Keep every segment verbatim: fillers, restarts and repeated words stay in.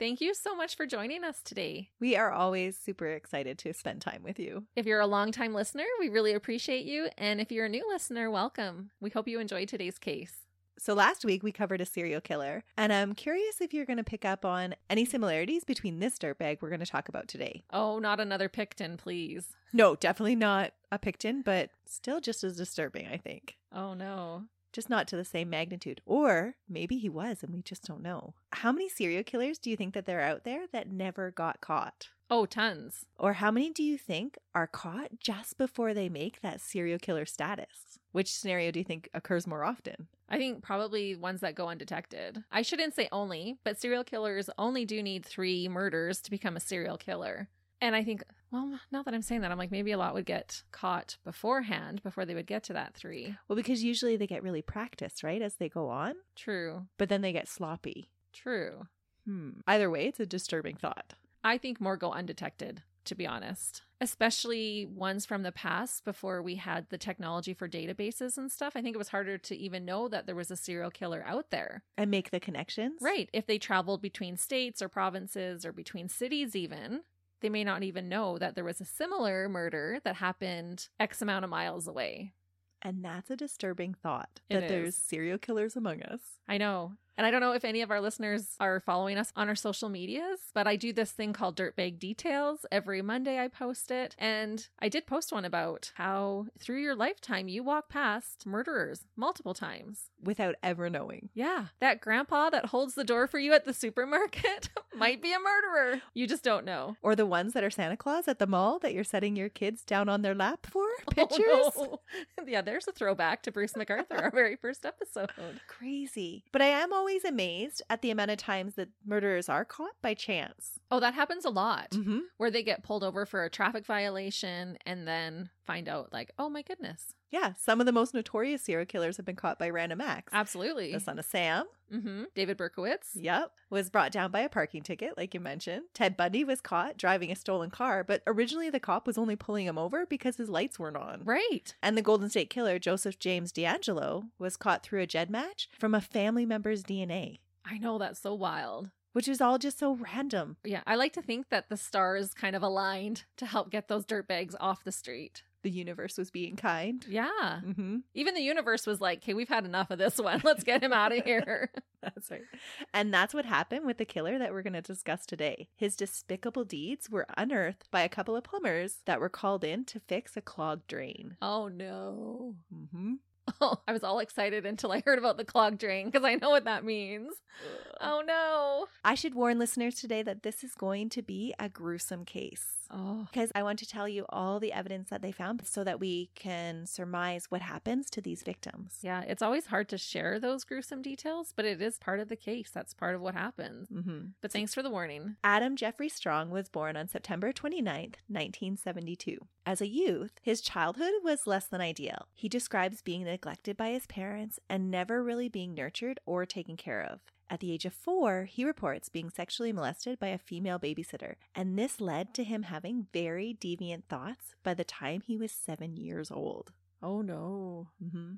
Thank you so much for joining us today. We are always super excited to spend time with you. If you're a longtime listener, we really appreciate you. And if you're a new listener, welcome. We hope you enjoyed today's case. So last week we covered a serial killer, and I'm curious if you're going to pick up on any similarities between this dirtbag we're going to talk about today. Oh, not another Picton, please. No, definitely not a Picton, but still just as disturbing, I think. Oh, no. Just not to the same magnitude. Or maybe he was and we just don't know. How many serial killers do you think that there are out there that never got caught? Oh, tons. Or how many do you think are caught just before they make that serial killer status? Which scenario do you think occurs more often? I think probably ones that go undetected. I shouldn't say only, but serial killers only do need three murders to become a serial killer. And I think, well, now that I'm saying that, I'm like, maybe a lot would get caught beforehand before they would get to that three. Well, because usually they get really practiced, right, as they go on? True. But then they get sloppy. True. Hmm. Either way, it's a disturbing thought. I think more go undetected, to be honest. Especially ones from the past before we had the technology for databases and stuff. I think it was harder to even know that there was a serial killer out there. And make the connections? Right. If they traveled between states or provinces or between cities even, they may not even know that there was a similar murder that happened X amount of miles away. And that's a disturbing thought, that there's serial killers among us. I know. And I don't know if any of our listeners are following us on our social medias, but I do this thing called Dirtbag Details. Every Monday I post it. And I did post one about how through your lifetime you walk past murderers multiple times. Without ever knowing. Yeah. That grandpa that holds the door for you at the supermarket might be a murderer. You just don't know. Or the ones that are Santa Claus at the mall that you're setting your kids down on their lap for. Pictures. Oh, no. Yeah, there's a throwback to Bruce MacArthur, our very first episode. Crazy. But I am always amazed at the amount of times that murderers are caught by chance. Oh, that happens a lot. Mm-hmm. Where they get pulled over for a traffic violation and then find out like, oh my goodness. Yeah. Some of the most notorious serial killers have been caught by random acts. Absolutely. The Son of Sam. Mm-hmm. David Berkowitz. Yep. Was brought down by a parking ticket, like you mentioned. Ted Bundy was caught driving a stolen car, but originally the cop was only pulling him over because his lights weren't on. Right. And the Golden State Killer, Joseph James D'Angelo, was caught through a GEDmatch from a family member's D N A. I know. That's so wild. Which is all just so random. Yeah. I like to think that the stars kind of aligned to help get those dirtbags off the street. The universe was being kind. Yeah. Mm-hmm. Even the universe was like, hey, we've had enough of this one. Let's get him out of here. That's right. And that's what happened with the killer that we're going to discuss today. His despicable deeds were unearthed by a couple of plumbers that were called in to fix a clogged drain. Oh, no. Mm-hmm. Oh, I was all excited until I heard about the clogged drain because I know what that means. Ugh. Oh, no. I should warn listeners today that this is going to be a gruesome case. Oh. Because I want to tell you all the evidence that they found so that we can surmise what happens to these victims. Yeah, it's always hard to share those gruesome details, but it is part of the case. That's part of what happens. Mm-hmm. But thanks for the warning. Adam Jeffery Strong was born on September twenty-ninth, nineteen seventy-two. As a youth, his childhood was less than ideal. He describes being neglected by his parents and never really being nurtured or taken care of. At the age of four, he reports being sexually molested by a female babysitter, and this led to him having very deviant thoughts by the time he was seven years old. Oh, no. Mm-hmm.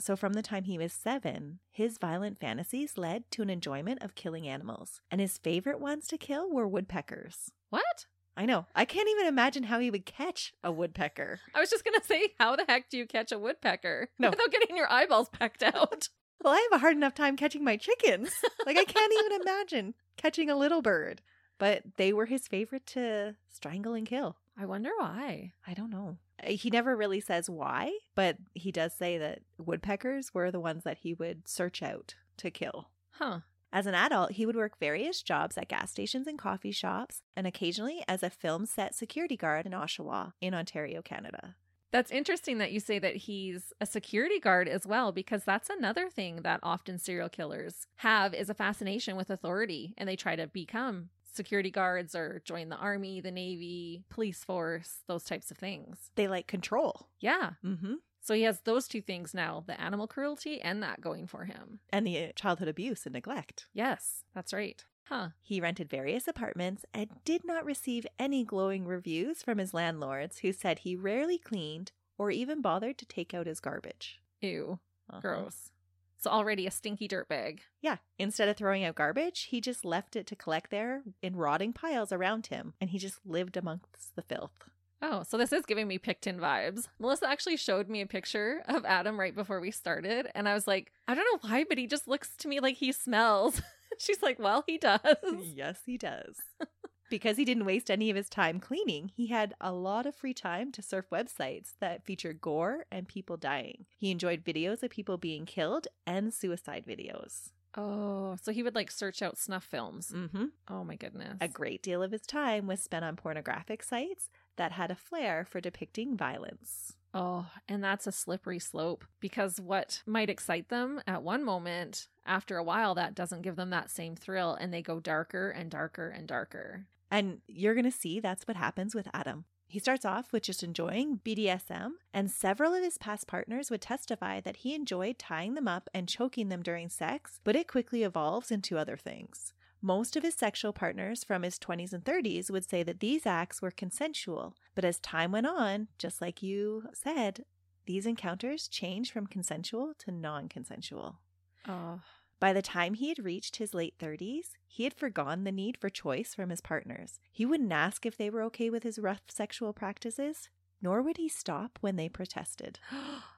So from the time he was seven, his violent fantasies led to an enjoyment of killing animals, and his favorite ones to kill were woodpeckers. What? I know. I can't even imagine how he would catch a woodpecker. I was just going to say, how the heck do you catch a woodpecker? No. Without getting your eyeballs pecked out? Well, I have a hard enough time catching my chickens. Like, I can't even imagine catching a little bird. But they were his favorite to strangle and kill. I wonder why. I don't know. He never really says why, but he does say that woodpeckers were the ones that he would search out to kill. Huh. As an adult, he would work various jobs at gas stations and coffee shops, and occasionally as a film set security guard in Oshawa, in Ontario, Canada. That's interesting that you say that he's a security guard as well, because that's another thing that often serial killers have is a fascination with authority, and they try to become security guards or join the army, the navy, police force, those types of things. They like control. Yeah. Mm-hmm. So he has those two things now, the animal cruelty and that going for him. And the childhood abuse and neglect. Yes, that's right. Huh. He rented various apartments and did not receive any glowing reviews from his landlords, who said he rarely cleaned or even bothered to take out his garbage. Ew. Uh-huh. Gross. It's already a stinky dirtbag. Yeah. Instead of throwing out garbage, he just left it to collect there in rotting piles around him, and he just lived amongst the filth. Oh, so this is giving me Picton vibes. Melissa actually showed me a picture of Adam right before we started, and I was like, I don't know why, but he just looks to me like he smells. She's like, well, he does. Yes, he does. Because he didn't waste any of his time cleaning, he had a lot of free time to surf websites that feature gore and people dying. He enjoyed videos of people being killed and suicide videos. Oh, so he would like search out snuff films. Mm-hmm. Oh my goodness. A great deal of his time was spent on pornographic sites that had a flair for depicting violence. Oh, and that's a slippery slope, because what might excite them at one moment, after a while, that doesn't give them that same thrill, and they go darker and darker and darker. And you're going to see that's what happens with Adam. He starts off with just enjoying B D S M, and several of his past partners would testify that he enjoyed tying them up and choking them during sex, but it quickly evolves into other things. Most of his sexual partners from his twenties and thirties would say that these acts were consensual, but as time went on, just like you said, these encounters changed from consensual to non-consensual. Oh. By the time he had reached his late thirties, he had forgone the need for choice from his partners. He wouldn't ask if they were okay with his rough sexual practices, nor would he stop when they protested.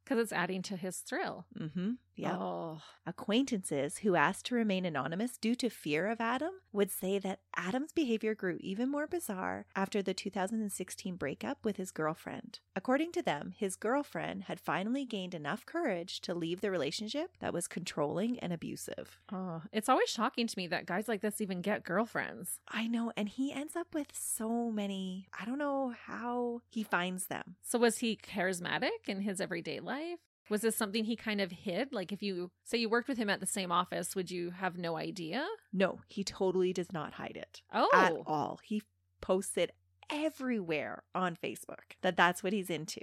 Because it's adding to his thrill. Mm-hmm. Yeah. Oh. Acquaintances who asked to remain anonymous due to fear of Adam would say that Adam's behavior grew even more bizarre after the two thousand sixteen breakup with his girlfriend. According to them, his girlfriend had finally gained enough courage to leave the relationship that was controlling and abusive. Oh, it's always shocking to me that guys like this even get girlfriends. I know, and he ends up with so many. I don't know how he finds them. So was he charismatic in his everyday life? Was this something he kind of hid? Like if you say you worked with him at the same office, would you have no idea? No, he totally does not hide it. Oh. At all. He posts it everywhere on Facebook that that's what he's into.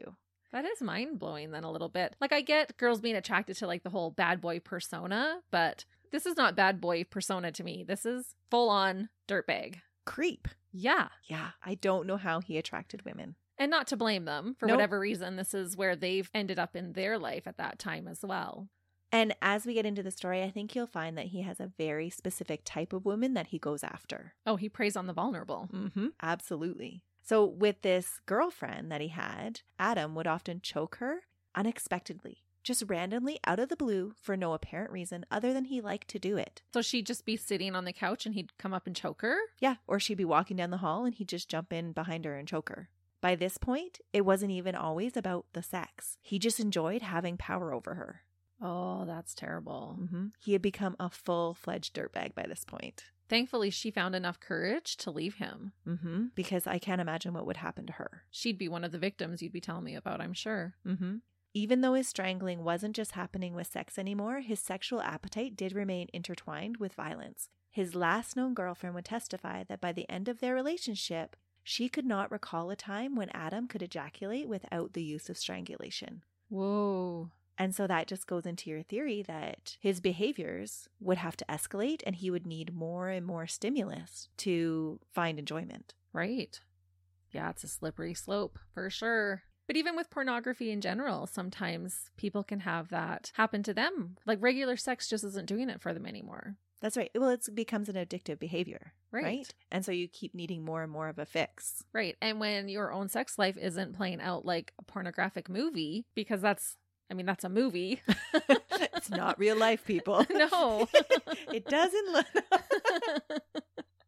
That is mind blowing then a little bit. Like I get girls being attracted to like the whole bad boy persona, but this is not bad boy persona to me. This is full on dirtbag. Creep. Yeah. Yeah. I don't know how he attracted women. And not to blame them for nope. whatever reason. This is where they've ended up in their life at that time as well. And as we get into the story, I think you'll find that he has a very specific type of woman that he goes after. Oh, he preys on the vulnerable. Mm-hmm. Absolutely. So with this girlfriend that he had, Adam would often choke her unexpectedly, just randomly out of the blue for no apparent reason other than he liked to do it. So she'd just be sitting on the couch and he'd come up and choke her? Yeah. Or she'd be walking down the hall and he'd just jump in behind her and choke her. By this point, it wasn't even always about the sex. He just enjoyed having power over her. Oh, that's terrible. Mm-hmm. He had become a full-fledged dirtbag by this point. Thankfully, she found enough courage to leave him. Mm-hmm. Because I can't imagine what would happen to her. She'd be one of the victims you'd be telling me about, I'm sure. Mm-hmm. Even though his strangling wasn't just happening with sex anymore, his sexual appetite did remain intertwined with violence. His last known girlfriend would testify that by the end of their relationship, she could not recall a time when Adam could ejaculate without the use of strangulation. Whoa. And so that just goes into your theory that his behaviors would have to escalate and he would need more and more stimulus to find enjoyment. Right. Yeah, it's a slippery slope for sure. But even with pornography in general, sometimes people can have that happen to them. Like regular sex just isn't doing it for them anymore. That's right. Well, it becomes an addictive behavior, right. right? And so you keep needing more and more of a fix. Right. And when your own sex life isn't playing out like a pornographic movie, because that's, I mean, that's a movie. It's not real life, people. No. It doesn't look...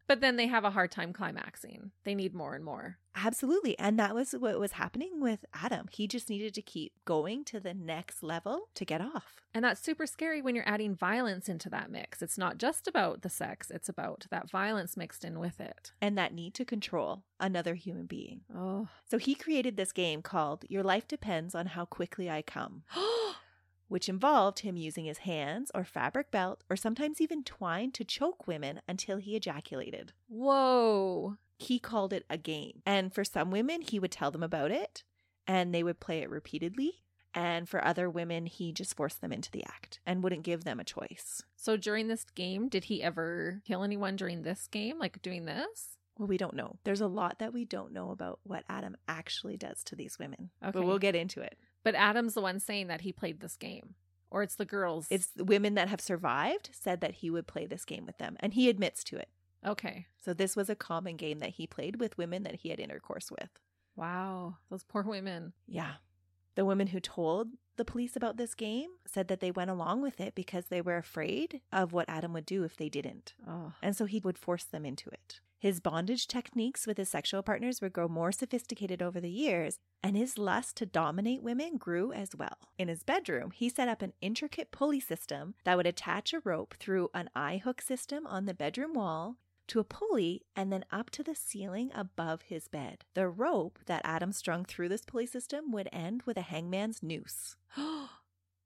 But then they have a hard time climaxing. They need more and more. Absolutely. And that was what was happening with Adam. He just needed to keep going to the next level to get off. And that's super scary when you're adding violence into that mix. It's not just about the sex. It's about that violence mixed in with it. And that need to control another human being. Oh. So he created this game called Your Life Depends on How Quickly I Come. Which involved him using his hands or fabric belt or sometimes even twine to choke women until he ejaculated. Whoa. He called it a game. And for some women, he would tell them about it and they would play it repeatedly. And for other women, he just forced them into the act and wouldn't give them a choice. So during this game, did he ever kill anyone during this game, like doing this? Well, we don't know. There's a lot that we don't know about what Adam actually does to these women. Okay. But we'll get into it. But Adam's the one saying that he played this game. Or it's the girls. It's the women that have survived said that he would play this game with them. And he admits to it. Okay. So this was a common game that he played with women that he had intercourse with. Wow. Those poor women. Yeah. The women who told the police about this game said that they went along with it because they were afraid of what Adam would do if they didn't. Oh. And so he would force them into it. His bondage techniques with his sexual partners would grow more sophisticated over the years, and his lust to dominate women grew as well. In his bedroom, he set up an intricate pulley system that would attach a rope through an eye hook system on the bedroom wall to a pulley and then up to the ceiling above his bed. The rope that Adam strung through this pulley system would end with a hangman's noose.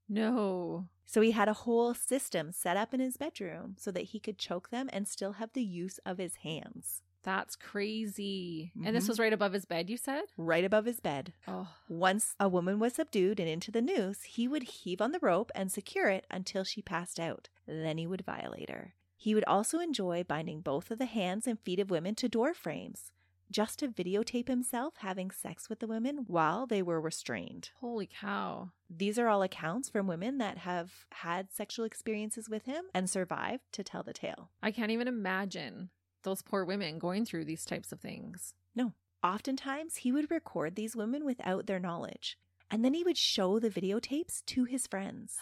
No. So he had a whole system set up in his bedroom so that he could choke them and still have the use of his hands. That's crazy. Mm-hmm. And this was right above his bed, you said? Right above his bed. Oh. Once a woman was subdued and into the noose, he would heave on the rope and secure it until she passed out. Then he would violate her. He would also enjoy binding both of the hands and feet of women to door frames, just to videotape himself having sex with the women while they were restrained. Holy cow. These are all accounts from women that have had sexual experiences with him and survived to tell the tale. I can't even imagine those poor women going through these types of things. No. Oftentimes, he would record these women without their knowledge, and then he would show the videotapes to his friends.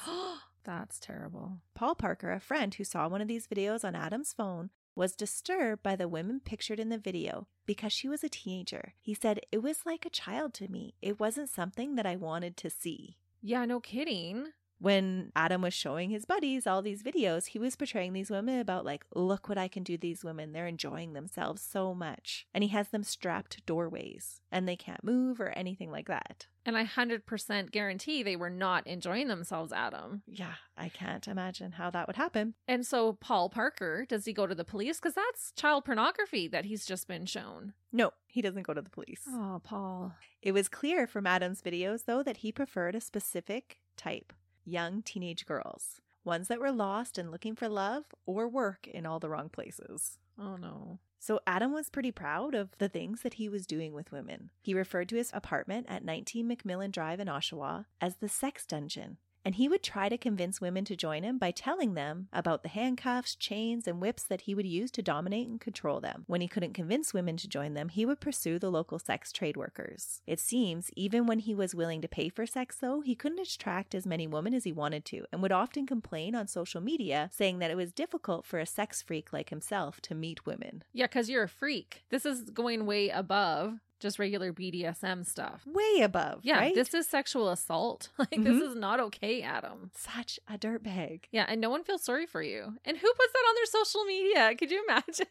That's terrible. Paul Parker, a friend who saw one of these videos on Adam's phone, was disturbed by the women pictured in the video because she was a teenager. He said, "It was like a child to me. It wasn't something that I wanted to see." Yeah, no kidding. When Adam was showing his buddies all these videos, he was portraying these women about like, look what I can do to these women. They're enjoying themselves so much. And he has them strapped to doorways and they can't move or anything like that. And I one hundred percent guarantee they were not enjoying themselves, Adam. Yeah, I can't imagine how that would happen. And so Paul Parker, does he go to the police? Because that's child pornography that he's just been shown. No, he doesn't go to the police. Oh, Paul. It was clear from Adam's videos, though, that he preferred a specific type. Young teenage girls, ones that were lost and looking for love or work in all the wrong places. Oh, no. So Adam was pretty proud of the things that he was doing with women. He referred to his apartment at nineteen McMillan Drive in Oshawa as the sex dungeon, and he would try to convince women to join him by telling them about the handcuffs, chains, and whips that he would use to dominate and control them. When he couldn't convince women to join them, he would pursue the local sex trade workers. It seems even when he was willing to pay for sex, though, he couldn't attract as many women as he wanted to, and would often complain on social media, saying that it was difficult for a sex freak like himself to meet women. Yeah, because you're a freak. This is going way above just regular B D S M stuff. Way above, yeah, right? This is sexual assault. Like, mm-hmm. This is not okay, Adam. Such a dirtbag. Yeah, and no one feels sorry for you. And who puts that on their social media? Could you imagine?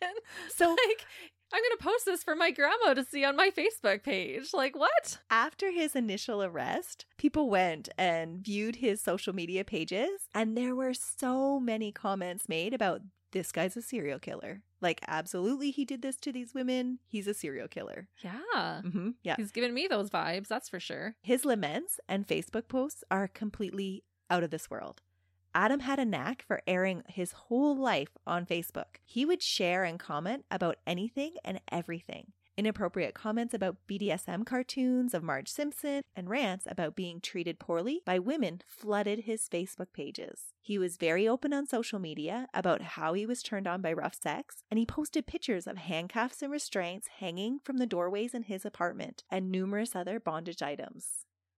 So, like, I'm going to post this for my grandma to see on my Facebook page. Like, what? After his initial arrest, people went and viewed his social media pages, and there were so many comments made about, this guy's a serial killer. Like, absolutely, he did this to these women. He's a serial killer. Yeah. Mm-hmm. Yeah. He's given me those vibes, that's for sure. His laments and Facebook posts are completely out of this world. Adam had a knack for airing his whole life on Facebook. He would share and comment about anything and everything. Inappropriate comments about B D S M cartoons of Marge Simpson and rants about being treated poorly by women flooded his Facebook pages. He was very open on social media about how he was turned on by rough sex, and he posted pictures of handcuffs and restraints hanging from the doorways in his apartment and numerous other bondage items.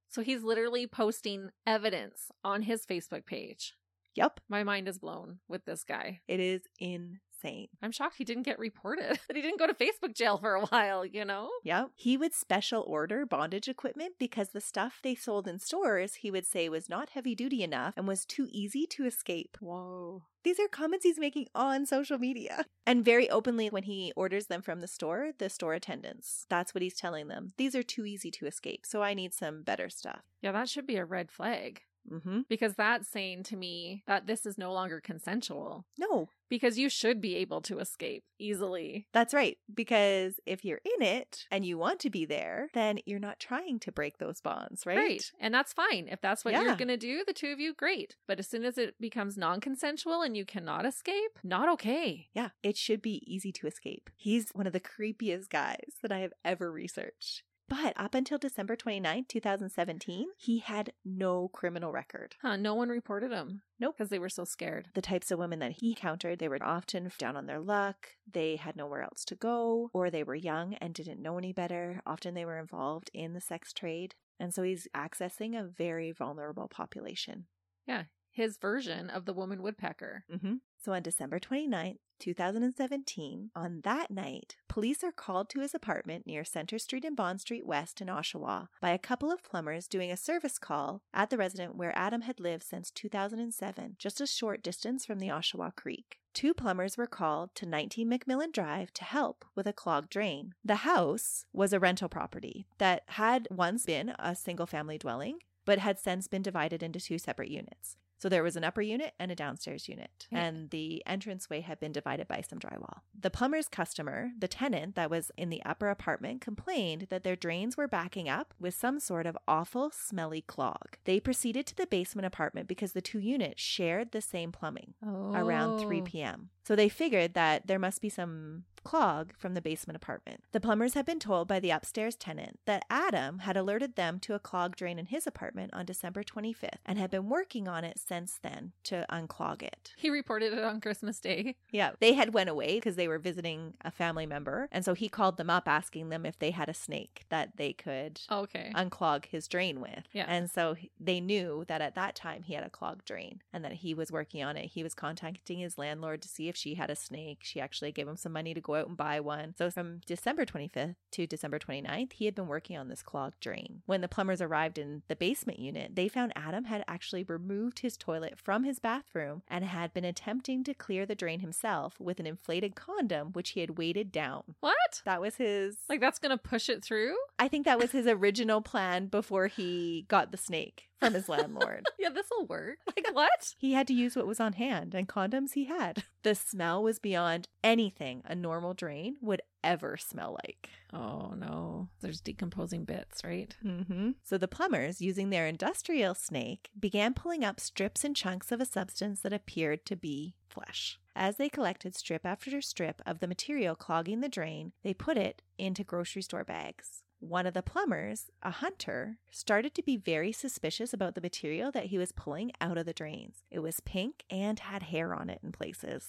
So he's literally posting evidence on his Facebook page. Yep. My mind is blown with this guy. It is insane. insane. I'm shocked he didn't get reported, that he didn't go to Facebook jail for a while, you know? Yep. He would special order bondage equipment because the stuff they sold in stores, he would say, was not heavy duty enough and was too easy to escape. Whoa. These are comments he's making on social media. And very openly, when he orders them from the store, the store attendants, that's what he's telling them. These are too easy to escape, so I need some better stuff. Yeah, that should be a red flag. Mm-hmm. Because that's saying to me that this is no longer consensual. No. Because you should be able to escape easily. That's right. Because if you're in it and you want to be there, then you're not trying to break those bonds, right? Right. And that's fine. If that's what yeah. you're going to do, the two of you, great. But as soon as it becomes non-consensual and you cannot escape, not okay. Yeah. It should be easy to escape. He's one of the creepiest guys that I have ever researched. But up until December twenty-ninth, twenty seventeen, he had no criminal record. Huh, no one reported him. Nope. Because they were so scared. The types of women that he encountered, they were often down on their luck. They had nowhere else to go, or they were young and didn't know any better. Often they were involved in the sex trade. And so he's accessing a very vulnerable population. Yeah, his version of the woman woodpecker. Mm-hmm. So on December twenty-ninth, twenty seventeen, on that night, police are called to his apartment near Center Street and Bond Street West in Oshawa by a couple of plumbers doing a service call at the residence where Adam had lived since two thousand seven, just a short distance from the Oshawa Creek. Two plumbers were called to nineteen McMillan Drive to help with a clogged drain. The house was a rental property that had once been a single-family dwelling, but had since been divided into two separate units. So there was an upper unit and a downstairs unit, yeah. and the entranceway had been divided by some drywall. The plumber's customer, the tenant that was in the upper apartment, complained that their drains were backing up with some sort of awful, smelly clog. They proceeded to the basement apartment because the two units shared the same plumbing oh. around three p.m. So they figured that there must be some clog from the basement apartment. The plumbers had been told by the upstairs tenant that Adam had alerted them to a clogged drain in his apartment on December twenty-fifth and had been working on it since then to unclog it. He reported it on Christmas Day. Yeah. They had went away because they were visiting a family member. And so he called them up asking them if they had a snake that they could okay. unclog his drain with. Yeah. And so they knew that at that time he had a clogged drain and that he was working on it. He was contacting his landlord to see if she had a snake. She actually gave him some money to go out and buy one. So from December twenty-fifth to December twenty-ninth, he had been working on this clogged drain. When the plumbers arrived in the basement unit, they found Adam had actually removed his toilet from his bathroom and had been attempting to clear the drain himself with an inflated condom, which he had weighted down. What? That was his... Like, that's going to push it through? I think that was his original plan before he got the snake from his landlord. Yeah, this'll work. Like, what? He had to use what was on hand, and condoms he had. The smell was beyond anything a normal drain would ever smell like. Oh, no. There's decomposing bits, right? Mm-hmm. So the plumbers, using their industrial snake, began pulling up strips and chunks of a substance that appeared to be flesh. As they collected strip after strip of the material clogging the drain, they put it into grocery store bags. One of the plumbers, a hunter, started to be very suspicious about the material that he was pulling out of the drains. It was pink and had hair on it in places.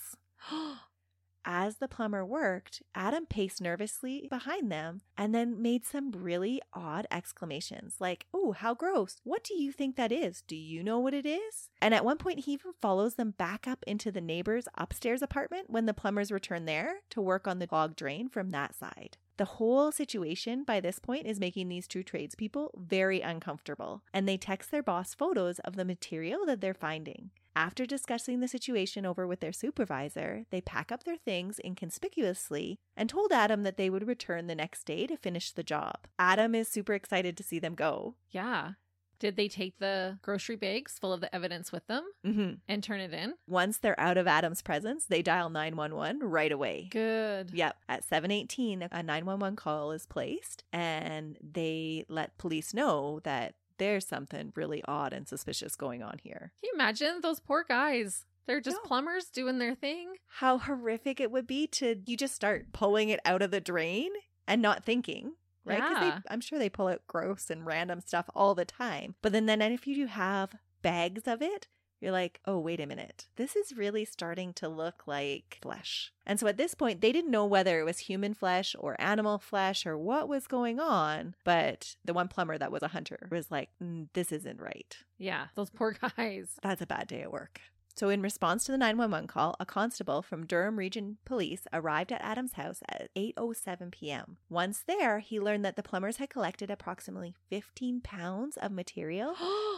As the plumber worked, Adam paced nervously behind them and then made some really odd exclamations like, "Oh, how gross. What do you think that is? Do you know what it is?" And at one point, he even follows them back up into the neighbor's upstairs apartment when the plumbers return there to work on the clogged drain from that side. The whole situation by this point is making these two tradespeople very uncomfortable, and they text their boss photos of the material that they're finding. After discussing the situation over with their supervisor, they pack up their things inconspicuously and told Adam that they would return the next day to finish the job. Adam is super excited to see them go. Yeah. Did they take the grocery bags full of the evidence with them mm-hmm. and turn it in? Once they're out of Adam's presence, they dial nine one one right away. Good. Yep. At seven eighteen, a nine one one call is placed, and they let police know that there's something really odd and suspicious going on here. Can you imagine those poor guys? They're just no. plumbers doing their thing. How horrific it would be to you just start pulling it out of the drain and not thinking. Right? Yeah. They, I'm sure they pull out gross and random stuff all the time. But then, then if you do have bags of it, you're like, oh, wait a minute. This is really starting to look like flesh. And so at this point, they didn't know whether it was human flesh or animal flesh or what was going on. But the one plumber that was a hunter was like, mm, this isn't right. Yeah, those poor guys. That's a bad day at work. So in response to the nine one one call, a constable from Durham Region Police arrived at Adam's house at eight oh seven p.m. Once there, he learned that the plumbers had collected approximately fifteen pounds of material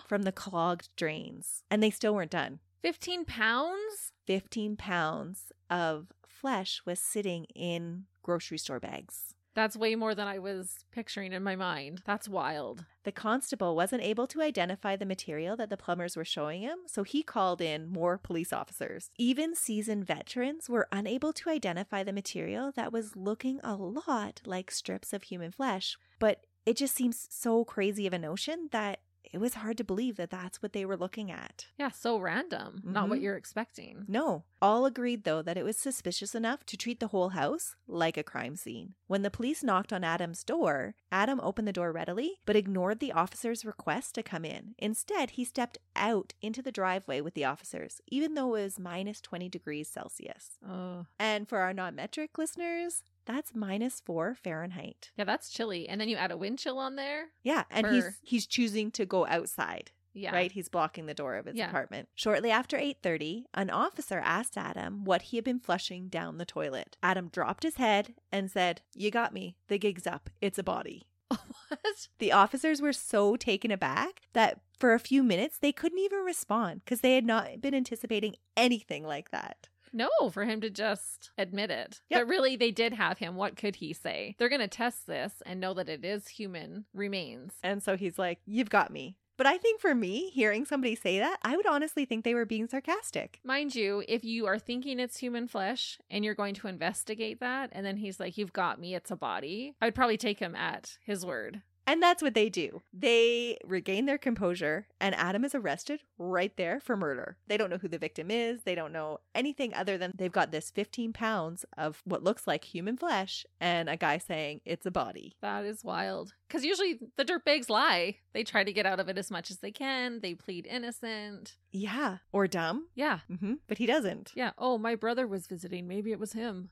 from the clogged drains. And they still weren't done. fifteen pounds? fifteen pounds of flesh was sitting in grocery store bags. That's way more than I was picturing in my mind. That's wild. The constable wasn't able to identify the material that the plumbers were showing him, so he called in more police officers. Even seasoned veterans were unable to identify the material that was looking a lot like strips of human flesh, but it just seems so crazy of a notion that it was hard to believe that that's what they were looking at. Yeah, so random. Mm-hmm. Not what you're expecting. No. All agreed, though, that it was suspicious enough to treat the whole house like a crime scene. When the police knocked on Adam's door, Adam opened the door readily, but ignored the officer's request to come in. Instead, he stepped out into the driveway with the officers, even though it was minus twenty degrees Celsius. Oh. And for our non-metric listeners, that's minus four Fahrenheit. Yeah, that's chilly. And then you add a wind chill on there. Yeah, and for... he's he's choosing to go outside. Yeah. Right? He's blocking the door of his yeah. apartment. Shortly after eight thirty, an officer asked Adam what he had been flushing down the toilet. Adam dropped his head and said, "You got me. The gig's up. It's a body." What? The officers were so taken aback that for a few minutes they couldn't even respond because they had not been anticipating anything like that. No, for him to just admit it. Yep. But really, they did have him. What could he say? They're going to test this and know that it is human remains. And so he's like, "You've got me." But I think for me, hearing somebody say that, I would honestly think they were being sarcastic. Mind you, if you are thinking it's human flesh and you're going to investigate that, and then he's like, "You've got me, it's a body," I would probably take him at his word. And that's what they do. They regain their composure, and Adam is arrested right there for murder. They don't know who the victim is. They don't know anything other than they've got this fifteen pounds of what looks like human flesh and a guy saying it's a body. That is wild. Because usually the dirtbags lie. They try to get out of it as much as they can. They plead innocent. Yeah. Or dumb. Yeah. Mm-hmm. But he doesn't. Yeah. "Oh, my brother was visiting. Maybe it was him."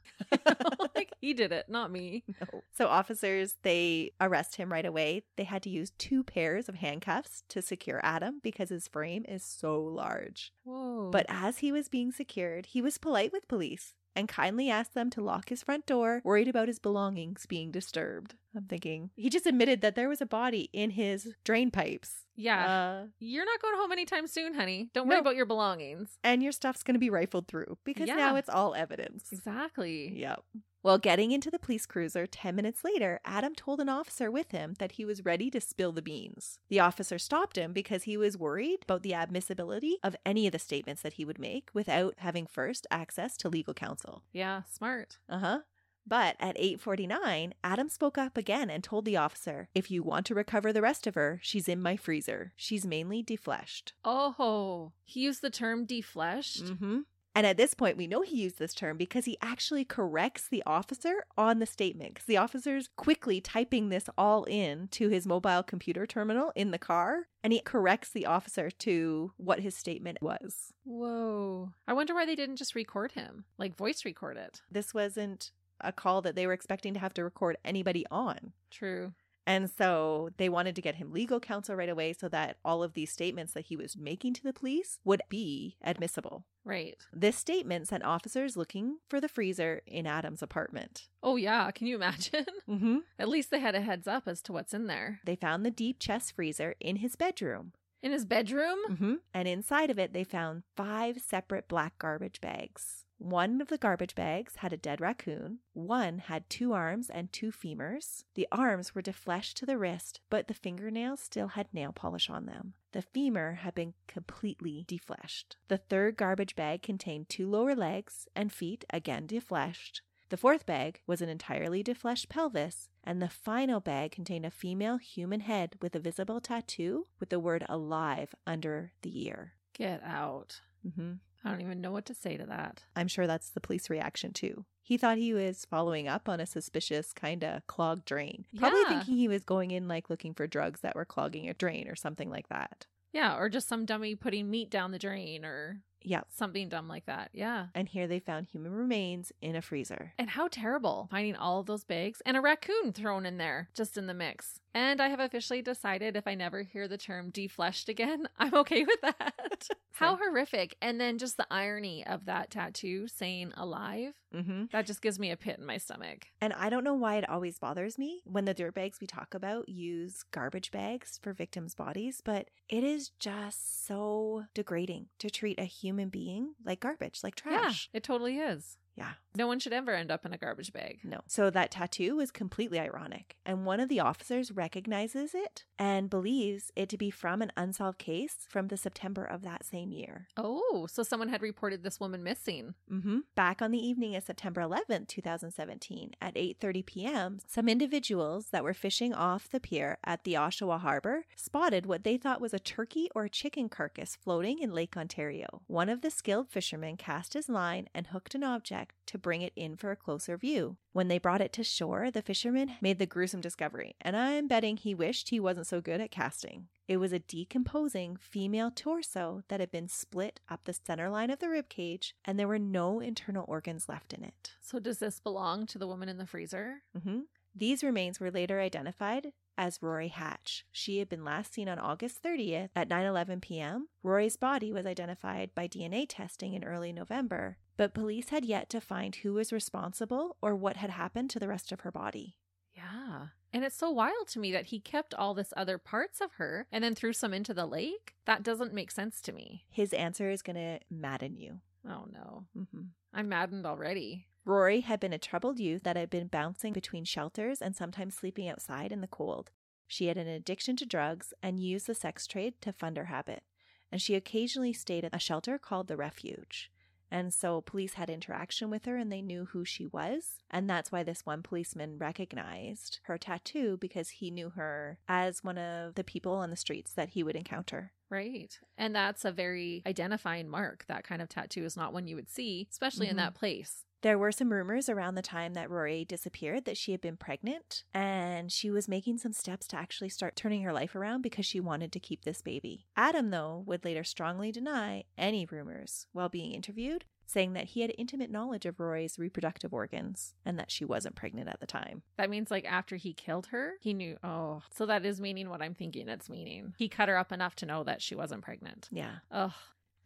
Like, he did it, not me. No. So officers, they arrest him right away. They had to use two pairs of handcuffs to secure Adam because his frame is so large. Whoa. But as he was being secured, he was polite with police and kindly asked them to lock his front door, worried about his belongings being disturbed. I'm thinking, he just admitted that there was a body in his drain pipes. Yeah. Uh, You're not going home anytime soon, honey. Don't worry no. about your belongings. And your stuff's going to be rifled through because yeah. now it's all evidence. Exactly. Yep. Well, getting into the police cruiser ten minutes later, Adam told an officer with him that he was ready to spill the beans. The officer stopped him because he was worried about the admissibility of any of the statements that he would make without having first access to legal counsel. Yeah, smart. Uh-huh. But at eight forty-nine, Adam spoke up again and told the officer, "If you want to recover the rest of her, she's in my freezer. She's mainly defleshed." Oh, he used the term defleshed? Mm-hmm. And at this point, we know he used this term because he actually corrects the officer on the statement, because the officer's quickly typing this all in to his mobile computer terminal in the car, and he corrects the officer to what his statement was. Whoa. I wonder why they didn't just record him, like voice record it. This wasn't a call that they were expecting to have to record anybody on. True. And so they wanted to get him legal counsel right away so that all of these statements that he was making to the police would be admissible. Right. This statement sent officers looking for the freezer in Adam's apartment. Oh, yeah. Can you imagine? Mm-hmm. At least they had a heads up as to what's in there. They found the deep chest freezer in his bedroom. In his bedroom? Mm-hmm. And inside of it, they found five separate black garbage bags. One of the garbage bags had a dead raccoon. One had two arms and two femurs. The arms were defleshed to the wrist, but the fingernails still had nail polish on them. The femur had been completely defleshed. The third garbage bag contained two lower legs and feet, again defleshed. The fourth bag was an entirely defleshed pelvis, and the final bag contained a female human head with a visible tattoo with the word "alive" under the ear. Get out. Mm-hmm. I don't even know what to say to that. I'm sure that's the police reaction too. He thought he was following up on a suspicious kind of clogged drain. Probably yeah. thinking he was going in like looking for drugs that were clogging a drain or something like that. Yeah, or just some dummy putting meat down the drain or Yeah. Something dumb like that. Yeah. And here they found human remains in a freezer. And how terrible finding all of those bags and a raccoon thrown in there just in the mix. And I have officially decided if I never hear the term defleshed again, I'm okay with that. How horrific. And then just the irony of that tattoo saying alive. Mm-hmm. That just gives me a pit in my stomach. And I don't know why it always bothers me when the dirtbags we talk about use garbage bags for victims' bodies, but it is just so degrading to treat a human being like garbage, like trash. Yeah, it totally is. Yeah. No one should ever end up in a garbage bag. No. So that tattoo was completely ironic. And one of the officers recognizes it and believes it to be from an unsolved case from the September of that same year. Oh, so someone had reported this woman missing. Mm-hmm. Back on the evening of September eleventh, twenty seventeen, at eight thirty p.m., some individuals that were fishing off the pier at the Oshawa Harbor spotted what they thought was a turkey or a chicken carcass floating in Lake Ontario. One of the skilled fishermen cast his line and hooked an object to bring it in for a closer view. When they brought it to shore, the fisherman made the gruesome discovery, and I'm betting he wished he wasn't so good at casting. It was a decomposing female torso that had been split up the center line of the ribcage, and there were no internal organs left in it. So does this belong to the woman in the freezer? Mm-hmm. These remains were later identified as Rory Hatch. She had been last seen on August thirtieth at nine eleven p.m. Rory's body was identified by D N A testing in early November, but police had yet to find who was responsible or what had happened to the rest of her body. Yeah. And it's so wild to me that he kept all this other parts of her and then threw some into the lake. That doesn't make sense to me. His answer is going to madden you. Oh, no. Mm-hmm. I'm maddened already. Rory had been a troubled youth that had been bouncing between shelters and sometimes sleeping outside in the cold. She had an addiction to drugs and used the sex trade to fund her habit. And she occasionally stayed at a shelter called the Refuge. And so police had interaction with her and they knew who she was. And that's why this one policeman recognized her tattoo, because he knew her as one of the people on the streets that he would encounter. Right. And that's a very identifying mark. That kind of tattoo is not one you would see, especially mm-hmm. in that place. There were some rumors around the time that Rory disappeared that she had been pregnant, and she was making some steps to actually start turning her life around because she wanted to keep this baby. Adam, though, would later strongly deny any rumors while being interviewed, saying that he had intimate knowledge of Rory's reproductive organs and that she wasn't pregnant at the time. That means, like, after he killed her, he knew, oh, so that is meaning what I'm thinking it's meaning. He cut her up enough to know that she wasn't pregnant. Yeah. Ugh.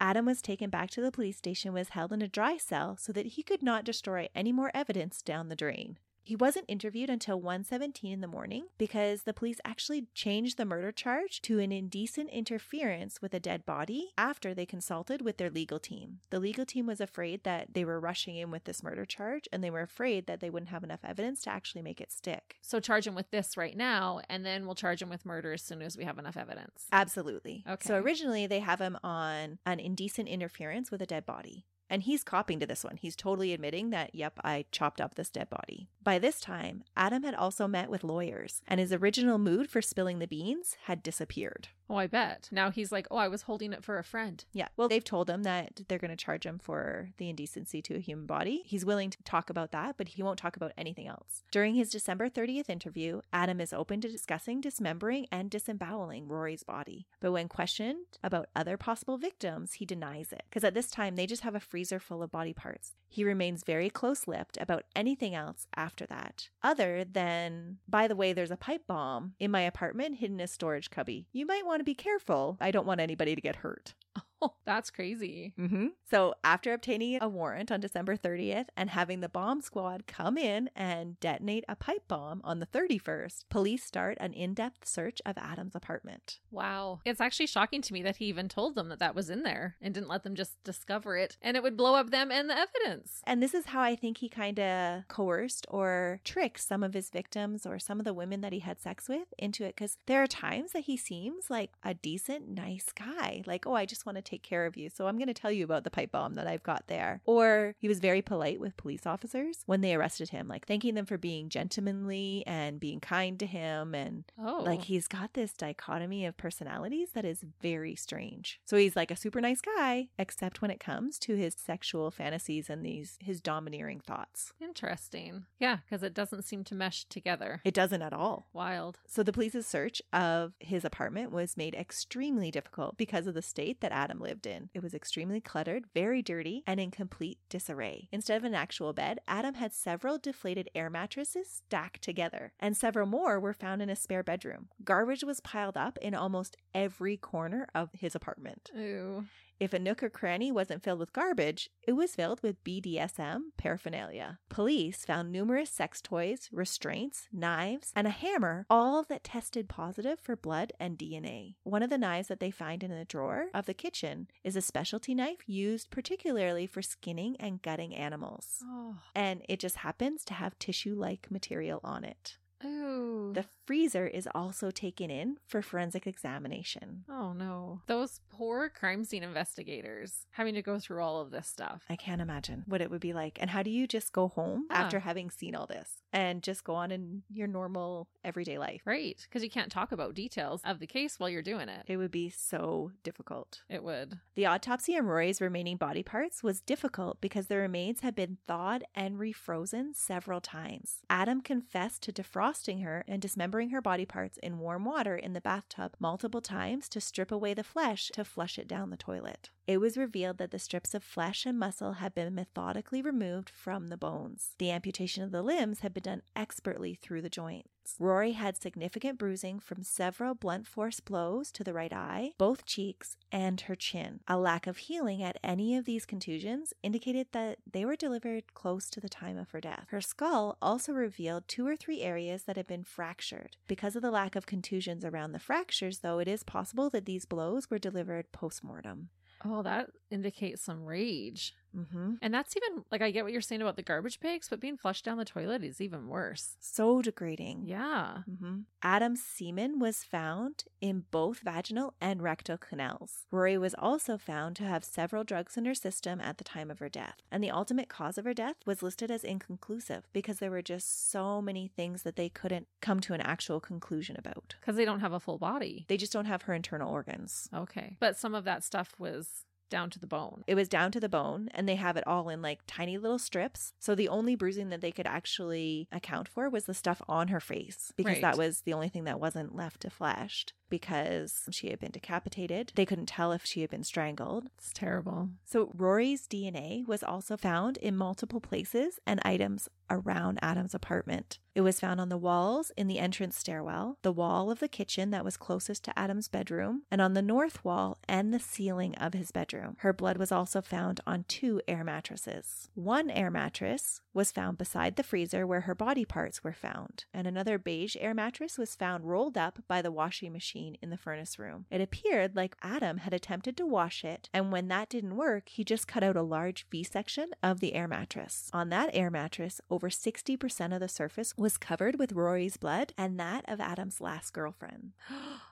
Adam was taken back to the police station, was held in a dry cell so that he could not destroy any more evidence down the drain. He wasn't interviewed until one seventeen in the morning because the police actually changed the murder charge to an indecent interference with a dead body after they consulted with their legal team. The legal team was afraid that they were rushing in with this murder charge, and they were afraid that they wouldn't have enough evidence to actually make it stick. So charge him with this right now, and then we'll charge him with murder as soon as we have enough evidence. Absolutely. Okay. So originally they have him on an indecent interference with a dead body. And he's copping to this one. He's totally admitting that, yep, I chopped up this dead body. By this time, Adam had also met with lawyers, and his original mood for spilling the beans had disappeared. Oh, I bet. Now he's like, oh, I was holding it for a friend. Yeah. Well, they've told him that they're going to charge him for the indecency to a human body. He's willing to talk about that, but he won't talk about anything else. During his December thirtieth interview, Adam is open to discussing dismembering and disemboweling Rory's body. But when questioned about other possible victims, he denies it. Because at this time, they just have a freezer full of body parts. He remains very close-lipped about anything else after that. Other than, by the way, there's a pipe bomb in my apartment hidden in a storage cubby. You might want to be careful. I don't want anybody to get hurt. Oh, that's crazy. Mm-hmm. So after obtaining a warrant on December thirtieth and having the bomb squad come in and detonate a pipe bomb on the thirty-first, police start an in-depth search of Adam's apartment. Wow. It's actually shocking to me that he even told them that that was in there and didn't let them just discover it, and it would blow up them and the evidence. And this is how I think he kind of coerced or tricked some of his victims or some of the women that he had sex with into it, because there are times that he seems like a decent, nice guy. Like, oh, I just want to take care of you, so I'm going to tell you about the pipe bomb that I've got there. Or he was very polite with police officers when they arrested him, like thanking them for being gentlemanly and being kind to him. And oh. like he's got this dichotomy of personalities that is very strange. So he's like a super nice guy, except when it comes to his sexual fantasies and these his domineering thoughts. Interesting. Yeah, because it doesn't seem to mesh together. It doesn't at all. Wild. So the police's search of his apartment was made extremely difficult because of the state that Adam Sam lived in. It was extremely cluttered, very dirty, and in complete disarray. Instead of an actual bed, Adam had several deflated air mattresses stacked together, and several more were found in a spare bedroom. Garbage was piled up in almost every corner of his apartment. Ew. If a nook or cranny wasn't filled with garbage, it was filled with B D S M paraphernalia. Police found numerous sex toys, restraints, knives, and a hammer, all that tested positive for blood and D N A. One of the knives that they find in the drawer of the kitchen is a specialty knife used particularly for skinning and gutting animals. Oh. And it just happens to have tissue-like material on it. Ooh. The freezer is also taken in for forensic examination. Oh no. Those poor crime scene investigators having to go through all of this stuff. I can't imagine what it would be like. And how do you just go home yeah. after having seen all this and just go on in your normal everyday life? Right. Because you can't talk about details of the case while you're doing it. It would be so difficult. It would. The autopsy on Rory's remaining body parts was difficult because the remains had been thawed and refrozen several times. Adam confessed to defrauding Frosting her and dismembering her body parts in warm water in the bathtub multiple times to strip away the flesh to flush it down the toilet. It was revealed that the strips of flesh and muscle had been methodically removed from the bones. The amputation of the limbs had been done expertly through the joints. Rory had significant bruising from several blunt force blows to the right eye, both cheeks, and her chin. A lack of healing at any of these contusions indicated that they were delivered close to the time of her death. Her skull also revealed two or three areas that had been fractured. Because of the lack of contusions around the fractures, though, it is possible that these blows were delivered post-mortem. Oh, that indicates some rage. Mm-hmm. And that's even, like, I get what you're saying about the garbage bags, but being flushed down the toilet is even worse. So degrading. Yeah. Mm-hmm. Adam's semen was found in both vaginal and rectal canals. Rory was also found to have several drugs in her system at the time of her death. And the ultimate cause of her death was listed as inconclusive because there were just so many things that they couldn't come to an actual conclusion about. Because they don't have a full body. They just don't have her internal organs. Okay. But some of that stuff was... down to the bone. It was down to the bone, and they have it all in like tiny little strips. So the only bruising that they could actually account for was the stuff on her face, because right. that was the only thing that wasn't left to flesh, because she had been decapitated. They couldn't tell if she had been strangled. It's terrible. So Rory's D N A was also found in multiple places and items around Adam's apartment. It was found on the walls in the entrance stairwell, the wall of the kitchen that was closest to Adam's bedroom, and on the north wall and the ceiling of his bedroom. Her blood was also found on two air mattresses. One air mattress was found beside the freezer where her body parts were found, and another beige air mattress was found rolled up by the washing machine in the furnace room. It appeared like Adam had attempted to wash it, and when that didn't work, he just cut out a large V-section of the air mattress. On that air mattress, over sixty percent of the surface was covered with Rory's blood and that of Adam's last girlfriend,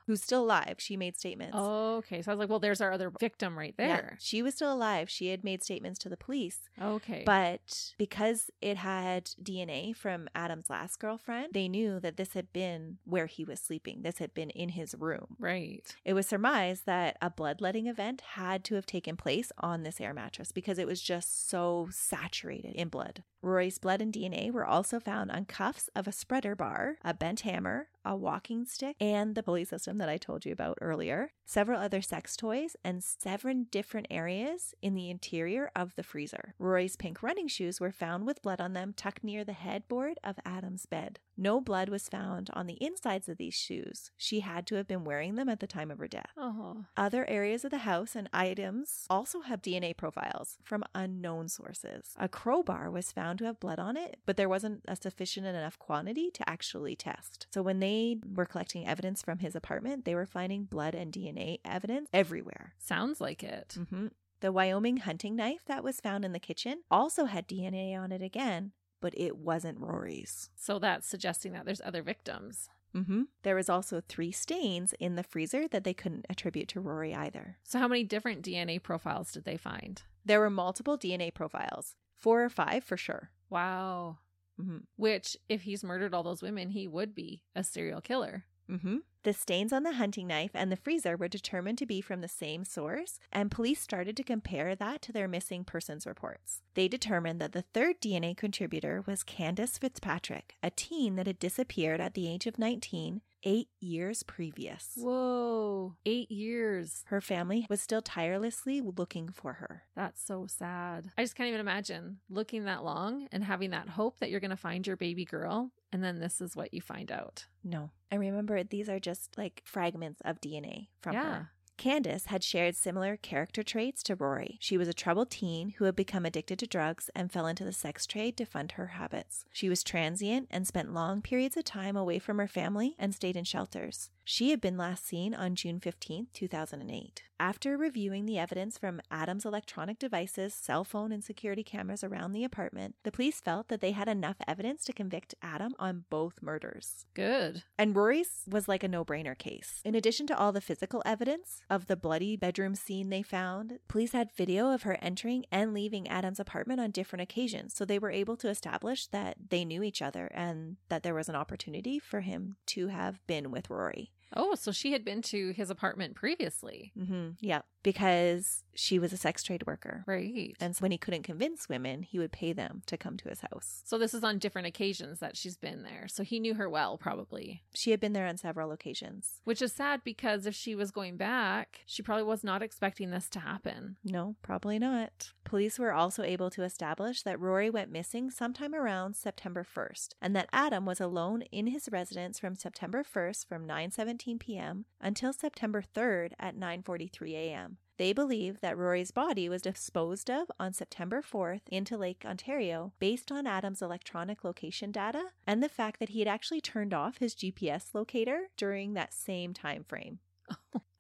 who's still alive. She made statements. Oh, okay. So I was like, well, there's our other victim right there. Yeah, she was still alive. She had made statements to the police. Okay. But because it had D N A from Adam's last girlfriend, they knew that this had been where he was sleeping. This had been in his room. Right. It was surmised that a bloodletting event had to have taken place on this air mattress because it was just so saturated in blood. Rory's blood and D N A were also found on cuffs of a spreader bar, a bent hammer, a walking stick, and the pulley system that I told you about earlier, several other sex toys, and seven different areas in the interior of the freezer. Rory's pink running shoes were found with blood on them tucked near the headboard of Adam's bed. No blood was found on the insides of these shoes. She had to have been wearing them at the time of her death. Oh. Other areas of the house and items also have D N A profiles from unknown sources. A crowbar was found to have blood on it, but there wasn't a sufficient enough quantity to actually test. So when they were collecting evidence from his apartment, they were finding blood and D N A evidence everywhere. Sounds like it. Mm-hmm. The Wyoming hunting knife that was found in the kitchen also had D N A on it again, but it wasn't Rory's. So that's suggesting that there's other victims. Mm-hmm. There was also three stains in the freezer that they couldn't attribute to Rory either. So how many different D N A profiles did they find? There were multiple D N A profiles. Four or five for sure. Wow. Mm-hmm. Which, if he's murdered all those women, he would be a serial killer. Mm-hmm. The stains on the hunting knife and the freezer were determined to be from the same source, and police started to compare that to their missing persons reports. They determined that the third D N A contributor was Candace Fitzpatrick, a teen that had disappeared at the age of nineteen eight years previous. Whoa, eight years. Her family was still tirelessly looking for her. That's so sad. I just can't even imagine looking that long and having that hope that you're going to find your baby girl. And then this is what you find out. No. And remember, these are just like fragments of D N A from yeah. her. Candace had shared similar character traits to Rory. She was a troubled teen who had become addicted to drugs and fell into the sex trade to fund her habits. She was transient and spent long periods of time away from her family and stayed in shelters. She had been last seen on June fifteenth, two thousand eight. After reviewing the evidence from Adam's electronic devices, cell phone, and security cameras around the apartment, the police felt that they had enough evidence to convict Adam on both murders. Good. And Rory's was like a no-brainer case. In addition to all the physical evidence of the bloody bedroom scene they found, police had video of her entering and leaving Adam's apartment on different occasions, so they were able to establish that they knew each other and that there was an opportunity for him to have been with Rory. Oh, so she had been to his apartment previously. Mm-hmm. Yeah, because she was a sex trade worker. Right. And so when he couldn't convince women, he would pay them to come to his house. So this is on different occasions that she's been there. So he knew her well, probably. She had been there on several occasions. Which is sad because if she was going back, she probably was not expecting this to happen. No, probably not. Police were also able to establish that Rory went missing sometime around September first and that Adam was alone in his residence from September first from nine seventeen p.m. until September third at nine forty-three a.m. They believe that Rory's body was disposed of on September fourth into Lake Ontario based on Adam's electronic location data and the fact that he had actually turned off his G P S locator during that same time frame.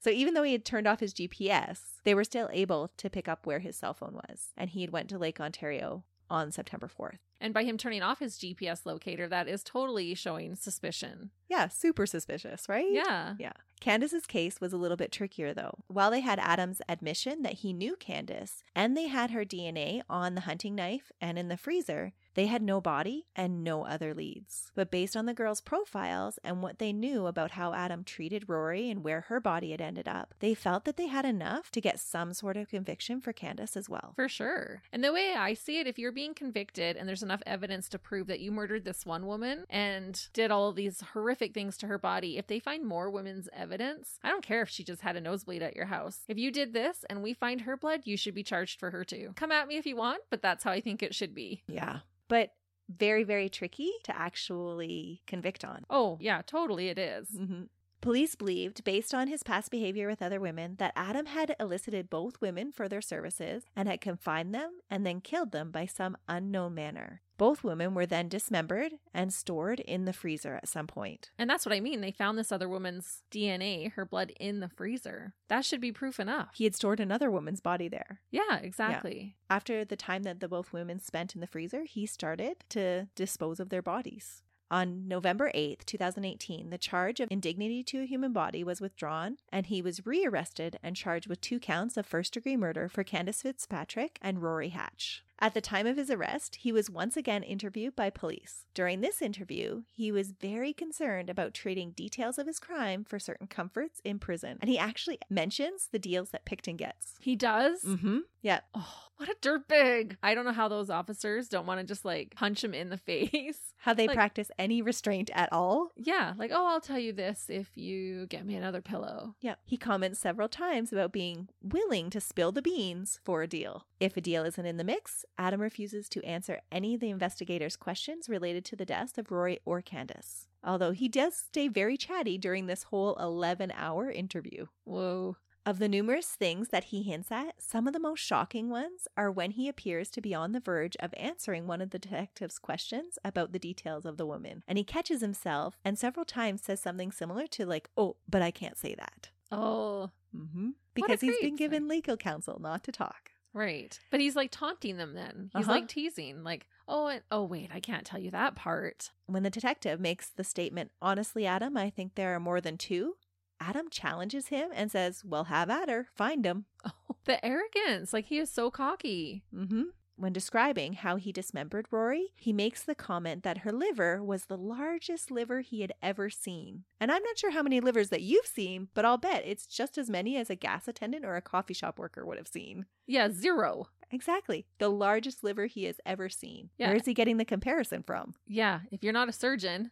So even though he had turned off his G P S, they were still able to pick up where his cell phone was, and he had went to Lake Ontario on September fourth. And by him turning off his G P S locator, that is totally showing suspicion. Yeah, super suspicious, right? Yeah. Yeah. Candace's case was a little bit trickier, though. While they had Adam's admission that he knew Candace, and they had her D N A on the hunting knife and in the freezer, they had no body and no other leads. But based on the girls' profiles and what they knew about how Adam treated Rory and where her body had ended up, they felt that they had enough to get some sort of conviction for Candace as well. For sure. And the way I see it, if you're being convicted and there's enough evidence to prove that you murdered this one woman and did all these horrific things to her body, if they find more women's evidence, I don't care if she just had a nosebleed at your house. If you did this and we find her blood, you should be charged for her too. Come at me if you want, but that's how I think it should be. Yeah. But very, very tricky to actually convict on. Oh, yeah, totally it is. Mm-hmm. Police believed, based on his past behavior with other women, that Adam had elicited both women for their services and had confined them and then killed them by some unknown manner. Both women were then dismembered and stored in the freezer at some point. And that's what I mean. They found this other woman's D N A, her blood, in the freezer. That should be proof enough. He had stored another woman's body there. Yeah, exactly. Yeah. After the time that the both women spent in the freezer, he started to dispose of their bodies. On November eighth, twenty eighteen, the charge of indignity to a human body was withdrawn, and he was rearrested and charged with two counts of first-degree murder for Candace Fitzpatrick and Rory Hatch. At the time of his arrest, he was once again interviewed by police. During this interview, he was very concerned about trading details of his crime for certain comforts in prison. And he actually mentions the deals that Picton gets. He does? Mm-hmm. Yeah. Oh, what a dirtbag. I don't know how those officers don't want to just like punch him in the face. How they like, practice any restraint at all. Yeah. Like, oh, I'll tell you this if you get me another pillow. Yeah. He comments several times about being willing to spill the beans for a deal. If a deal isn't in the mix, Adam refuses to answer any of the investigators' questions related to the deaths of Rory or Candace, although he does stay very chatty during this whole eleven-hour interview. Whoa. Of the numerous things that he hints at, some of the most shocking ones are when he appears to be on the verge of answering one of the detective's questions about the details of the woman, and he catches himself and several times says something similar to like, oh, but I can't say that. Oh. Mm-hmm. Because he's been given legal counsel not to talk. Right. But he's like taunting them then. He's uh-huh. like teasing, like, oh, and, oh, wait, I can't tell you that part. When the detective makes the statement, honestly, Adam, I think there are more than two, Adam challenges him and says, well, have at her. Find him. Oh, the arrogance. Like, he is so cocky. Mm-hmm. When describing how he dismembered Rory, he makes the comment that her liver was the largest liver he had ever seen. And I'm not sure how many livers that you've seen, but I'll bet it's just as many as a gas attendant or a coffee shop worker would have seen. Yeah, zero. Exactly. The largest liver he has ever seen. Yeah. Where is he getting the comparison from? Yeah, if you're not a surgeon.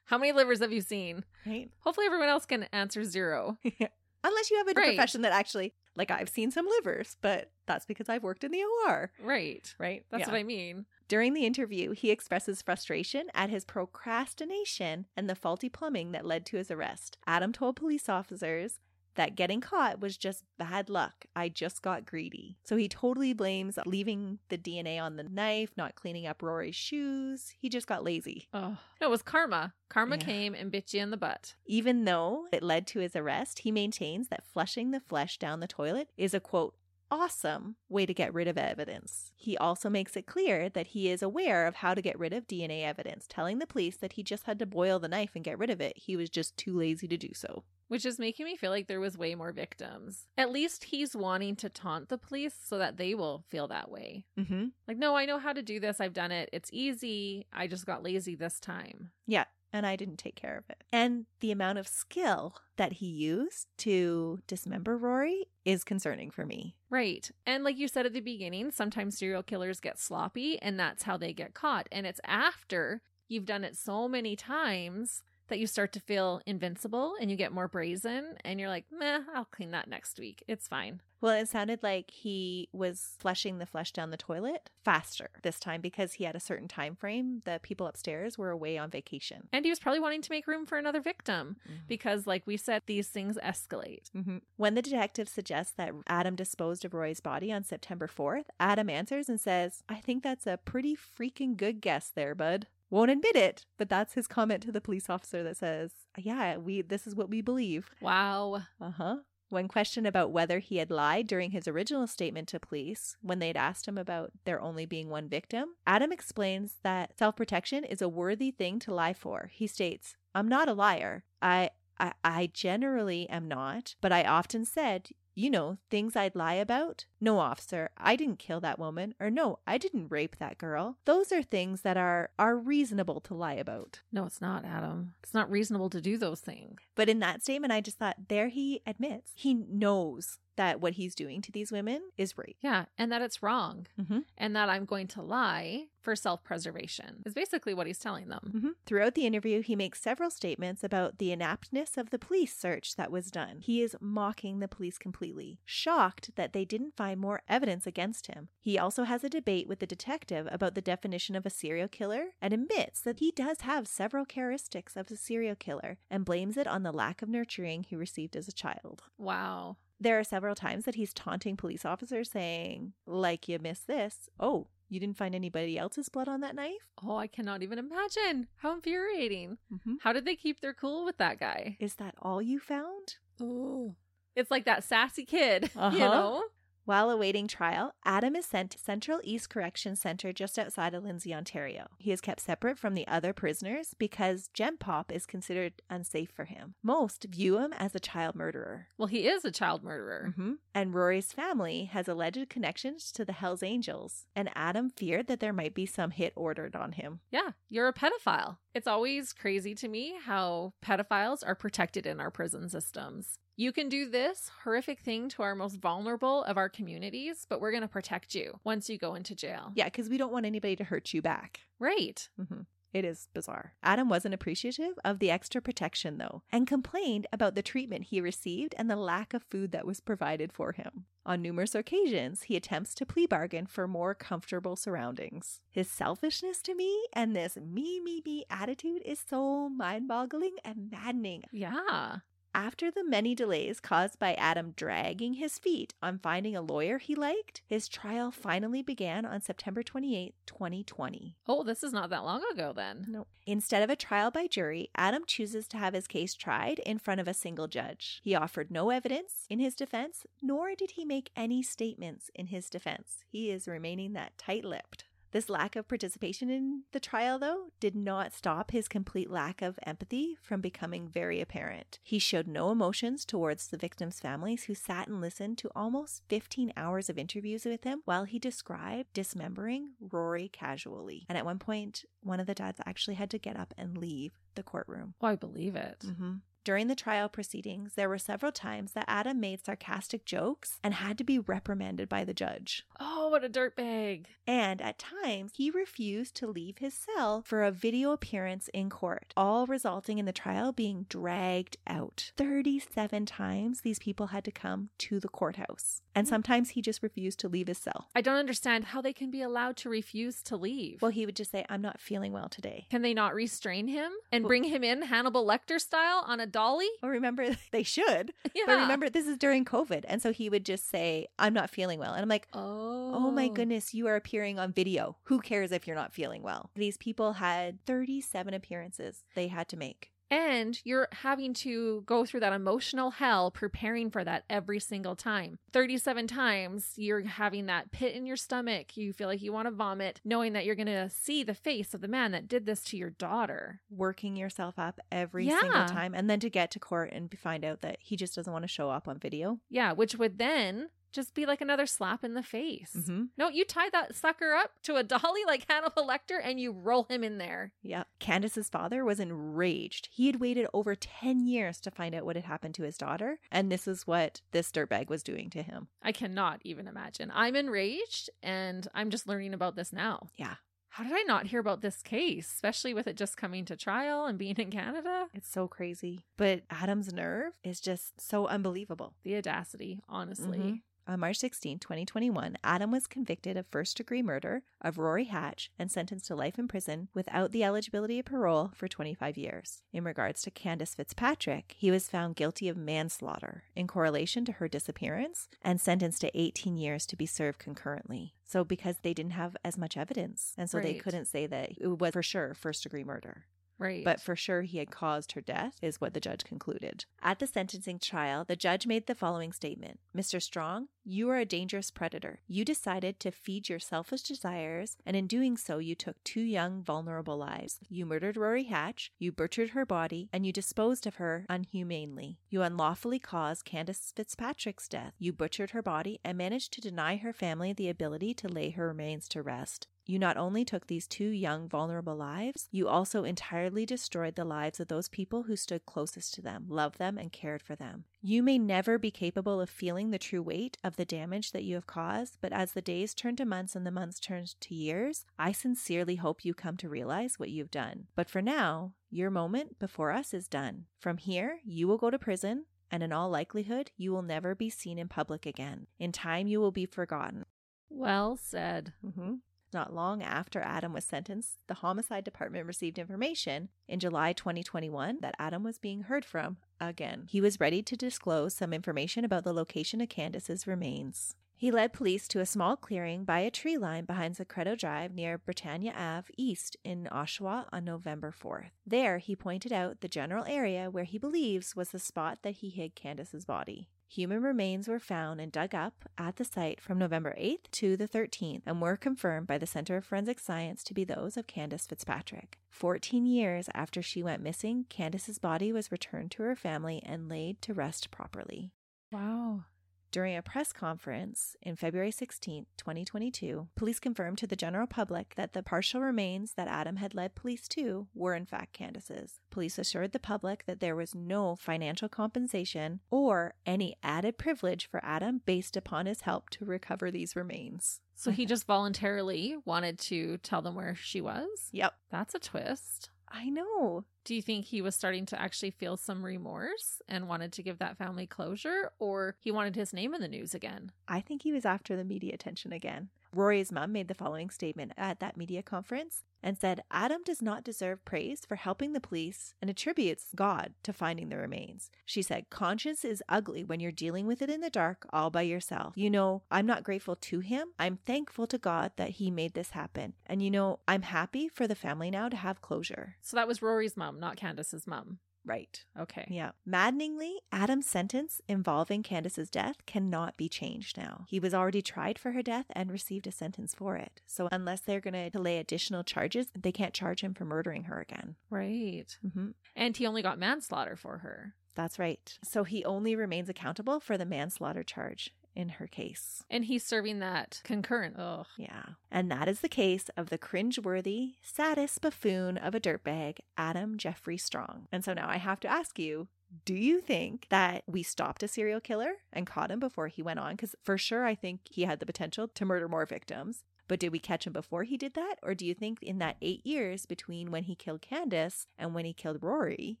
How many livers have you seen? Right. Hopefully everyone else can answer zero. Yeah. Unless you have a right. profession that actually, like, I've seen some livers, but that's because I've worked in the O R. Right. Right. That's yeah. what I mean. During the interview, he expresses frustration at his procrastination and the faulty plumbing that led to his arrest. Adam told police officers that getting caught was just bad luck. I just got greedy. So he totally blames leaving the D N A on the knife, not cleaning up Rory's shoes. He just got lazy. Oh, no, it was karma. Karma yeah. came and bit you in the butt. Even though it led to his arrest, he maintains that flushing the flesh down the toilet is a, quote, awesome way to get rid of evidence. He also makes it clear that he is aware of how to get rid of D N A evidence, telling the police that he just had to boil the knife and get rid of it. He was just too lazy to do so. Which is making me feel like there was way more victims. At least he's wanting to taunt the police so that they will feel that way. Mm-hmm. Like, no, I know how to do this. I've done it. It's easy. I just got lazy this time. Yeah. And I didn't take care of it. And the amount of skill that he used to dismember Rory is concerning for me. Right. And like you said at the beginning, sometimes serial killers get sloppy and that's how they get caught. And it's after you've done it so many times that you start to feel invincible and you get more brazen and you're like, meh, I'll clean that next week. It's fine. Well, it sounded like he was flushing the flesh down the toilet faster this time because he had a certain time frame. The people upstairs were away on vacation. And he was probably wanting to make room for another victim mm-hmm. because, like we said, these things escalate. Mm-hmm. When the detective suggests that Adam disposed of Roy's body on September fourth, Adam answers and says, I think that's a pretty freaking good guess there, bud. Won't admit it, but that's his comment to the police officer that says, yeah, we this is what we believe. Wow. Uh-huh. When questioned about whether he had lied during his original statement to police, when they'd asked him about there only being one victim, Adam explains that self-protection is a worthy thing to lie for. He states, I'm not a liar. I, I, I generally am not, but I often said, you know, things I'd lie about. No, officer, I didn't kill that woman. Or no, I didn't rape that girl. Those are things that are, are reasonable to lie about. No, it's not, Adam. It's not reasonable to do those things. But in that statement, I just thought, there he admits. He knows that what he's doing to these women is rape. Yeah, and that it's wrong. Mm-hmm. And that I'm going to lie for self-preservation is basically what he's telling them. Mm-hmm. Throughout the interview, he makes several statements about the inaptness of the police search that was done. He is mocking the police completely, shocked that they didn't find more evidence against him. He also has a debate with the detective about the definition of a serial killer and admits that he does have several characteristics of a serial killer and blames it on the lack of nurturing he received as a child. Wow. There are several times that he's taunting police officers saying, like, you missed this. Oh, you didn't find anybody else's blood on that knife? Oh, I cannot even imagine. How infuriating. Mm-hmm. How did they keep their cool with that guy? Is that all you found? Oh, it's like that sassy kid, uh-huh. you know? While awaiting trial, Adam is sent to Central East Correction Center just outside of Lindsay, Ontario. He is kept separate from the other prisoners because Gem Pop is considered unsafe for him. Most view him as a child murderer. Well, he is a child murderer. Mm-hmm. And Rory's family has alleged connections to the Hells Angels, and Adam feared that there might be some hit ordered on him. Yeah, you're a pedophile. It's always crazy to me how pedophiles are protected in our prison systems. You can do this horrific thing to our most vulnerable of our communities, but we're going to protect you once you go into jail. Yeah, because we don't want anybody to hurt you back. Right. Mm-hmm. It is bizarre. Adam wasn't appreciative of the extra protection, though, and complained about the treatment he received and the lack of food that was provided for him. On numerous occasions, he attempts to plea bargain for more comfortable surroundings. His selfishness to me and this me, me, me attitude is so mind-boggling and maddening. Yeah. After the many delays caused by Adam dragging his feet on finding a lawyer he liked, his trial finally began on September twenty-eighth, twenty twenty. Oh, this is not that long ago then. No. Instead of a trial by jury, Adam chooses to have his case tried in front of a single judge. He offered no evidence in his defense, nor did he make any statements in his defense. He is remaining that tight-lipped. This lack of participation in the trial, though, did not stop his complete lack of empathy from becoming very apparent. He showed no emotions towards the victims' families who sat and listened to almost fifteen hours of interviews with him while he described dismembering Rory casually. And at one point, one of the dads actually had to get up and leave the courtroom. Oh, I believe it. Mm-hmm. During the trial proceedings, there were several times that Adam made sarcastic jokes and had to be reprimanded by the judge. Oh. Oh, what a dirtbag. And at times, he refused to leave his cell for a video appearance in court, all resulting in the trial being dragged out. thirty-seven times these people had to come to the courthouse. And sometimes he just refused to leave his cell. I don't understand how they can be allowed to refuse to leave. Well, he would just say, I'm not feeling well today. Can they not restrain him and well, bring him in Hannibal Lecter style on a dolly? Well, remember, they should. Yeah. But remember, this is during COVID. And so he would just say, I'm not feeling well. And I'm like, oh, oh my goodness, you are appearing on video. Who cares if you're not feeling well? These people had thirty-seven appearances they had to make. And you're having to go through that emotional hell preparing for that every single time. thirty-seven times you're having that pit in your stomach. You feel like you want to vomit, knowing that you're going to see the face of the man that did this to your daughter. Working yourself up every yeah. single time. And then to get to court and find out that he just doesn't want to show up on video. Yeah, which would then just be like another slap in the face. Mm-hmm. No, you tie that sucker up to a dolly like Hannibal Lecter and you roll him in there. Yeah. Candace's father was enraged. He had waited over ten years to find out what had happened to his daughter. And this is what this dirtbag was doing to him. I cannot even imagine. I'm enraged and I'm just learning about this now. Yeah. How did I not hear about this case, especially with it just coming to trial and being in Canada? It's so crazy. But Adam's nerve is just so unbelievable. The audacity, honestly. Mm-hmm. On March sixteenth, twenty twenty-one, Adam was convicted of first-degree murder of Rory Hatch and sentenced to life in prison without the eligibility of parole for twenty-five years. In regards to Candace Fitzpatrick, he was found guilty of manslaughter in correlation to her disappearance and sentenced to eighteen years to be served concurrently. So because they didn't have as much evidence, and so right. they couldn't say that it was for sure first-degree murder. Right. But for sure he had caused her death, is what the judge concluded. At the sentencing trial, the judge made the following statement. Mister Strong, you are a dangerous predator. You decided to feed your selfish desires, and in doing so, you took two young, vulnerable lives. You murdered Rory Hatch, you butchered her body, and you disposed of her unhumanely. You unlawfully caused Candace Fitzpatrick's death. You butchered her body and managed to deny her family the ability to lay her remains to rest. You not only took these two young, vulnerable lives, you also entirely destroyed the lives of those people who stood closest to them, loved them, and cared for them. You may never be capable of feeling the true weight of the damage that you have caused, but as the days turn to months and the months turn to years, I sincerely hope you come to realize what you've done. But for now, your moment before us is done. From here, you will go to prison, and in all likelihood, you will never be seen in public again. In time, you will be forgotten. Well said. Mm-hmm. Not long after Adam was sentenced, the homicide department received information in July twenty twenty-one that Adam was being heard from again. He was ready to disclose some information about the location of Candace's remains. He led police to a small clearing by a tree line behind the Credo Drive near Britannia Ave East in Oshawa on November fourth. There, he pointed out the general area where he believes was the spot that he hid Candace's body. Human remains were found and dug up at the site from November eighth to the thirteenth and were confirmed by the Center of Forensic Science to be those of Candace Fitzpatrick. fourteen years after she went missing, Candace's body was returned to her family and laid to rest properly. Wow. During a press conference in February sixteenth, twenty twenty-two, police confirmed to the general public that the partial remains that Adam had led police to were in fact Candace's. Police assured the public that there was no financial compensation or any added privilege for Adam based upon his help to recover these remains. So he just voluntarily wanted to tell them where she was? Yep. That's a twist. I know. Do you think he was starting to actually feel some remorse and wanted to give that family closure, or he wanted his name in the news again? I think he was after the media attention again. Rory's mom made the following statement at that media conference and said, Adam does not deserve praise for helping the police and attributes God to finding the remains. She said, conscience is ugly when you're dealing with it in the dark all by yourself. You know, I'm not grateful to him. I'm thankful to God that he made this happen. And you know, I'm happy for the family now to have closure. So that was Rory's mom, not Candace's mom. Right. Okay. Yeah. Maddeningly, Adam's sentence involving Candace's death cannot be changed now. He was already tried for her death and received a sentence for it. So unless they're going to lay additional charges, they can't charge him for murdering her again. Right. Mm-hmm. And he only got manslaughter for her. That's right. So he only remains accountable for the manslaughter charge in her case. And he's serving that concurrent. Oh, yeah. And that is the case of the cringeworthy, saddest buffoon of a dirtbag, Adam Jeffery Strong. And so now I have to ask you, do you think that we stopped a serial killer and caught him before he went on? Because for sure, I think he had the potential to murder more victims. But did we catch him before he did that? Or do you think in that eight years between when he killed Candace and when he killed Rory,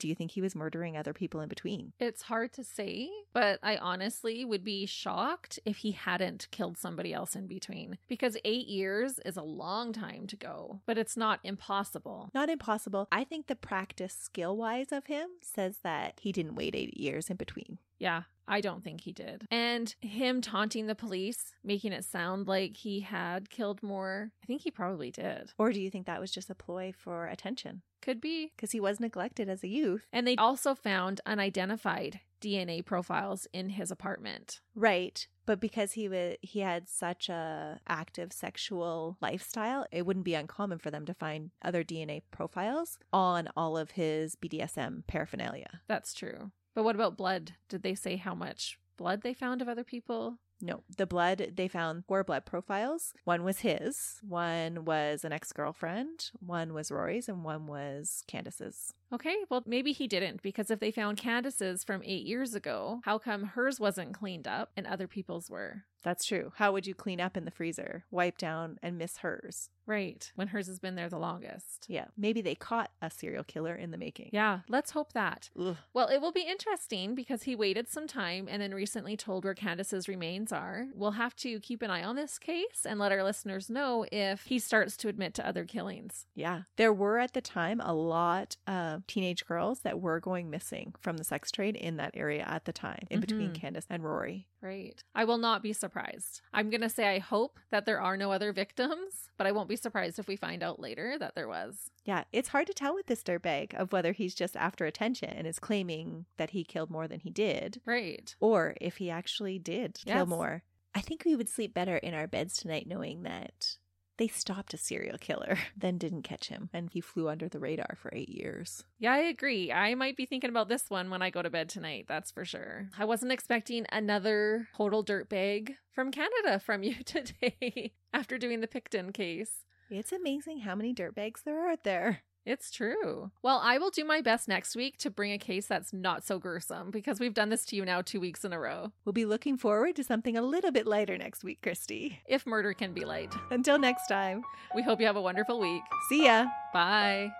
do you think he was murdering other people in between? It's hard to say, but I honestly would be shocked if he hadn't killed somebody else in between. Because eight years is a long time to go, but it's not impossible. Not impossible. I think the practice skill-wise of him says that he didn't wait eight years in between. Yeah, I don't think he did. And him taunting the police, making it sound like he had killed more, I think he probably did. Or do you think that was just a ploy for attention? Could be. Because he was neglected as a youth. And they also found unidentified D N A profiles in his apartment. Right. But because he was, he had such a active sexual lifestyle, it wouldn't be uncommon for them to find other D N A profiles on all of his B D S M paraphernalia. That's true. But what about blood? Did they say how much blood they found of other people? No. The blood, they found four blood profiles. One was his, one was an ex-girlfriend, one was Rory's, and one was Candace's. Okay, well, maybe he didn't, because if they found Candace's from eight years ago, how come hers wasn't cleaned up and other people's were? That's true. How would you clean up in the freezer, wipe down, and miss hers? Right, when hers has been there the longest. Yeah, maybe they caught a serial killer in the making. Yeah, let's hope that. Ugh. Well, it will be interesting because he waited some time and then recently told where Candace's remains are. We'll have to keep an eye on this case and let our listeners know if he starts to admit to other killings. Yeah, there were at the time a lot of teenage girls that were going missing from the sex trade in that area at the time, in mm-hmm. between Candace and Rory. Right. I will not be surprised. I'm going to say I hope that there are no other victims, but I won't be surprised if we find out later that there was. Yeah, it's hard to tell with this dirtbag of whether he's just after attention and is claiming that he killed more than he did. Right. Or if he actually did yes. kill more. I think we would sleep better in our beds tonight knowing that they stopped a serial killer, then didn't catch him, and he flew under the radar for eight years. Yeah, I agree. I might be thinking about this one when I go to bed tonight, that's for sure. I wasn't expecting another total dirtbag from Canada from you today after doing the Picton case. It's amazing how many dirtbags there are out there. It's true. Well, I will do my best next week to bring a case that's not so gruesome because we've done this to you now two weeks in a row. We'll be looking forward to something a little bit lighter next week, Christy. If murder can be light. Until next time. We hope you have a wonderful week. See ya. Bye.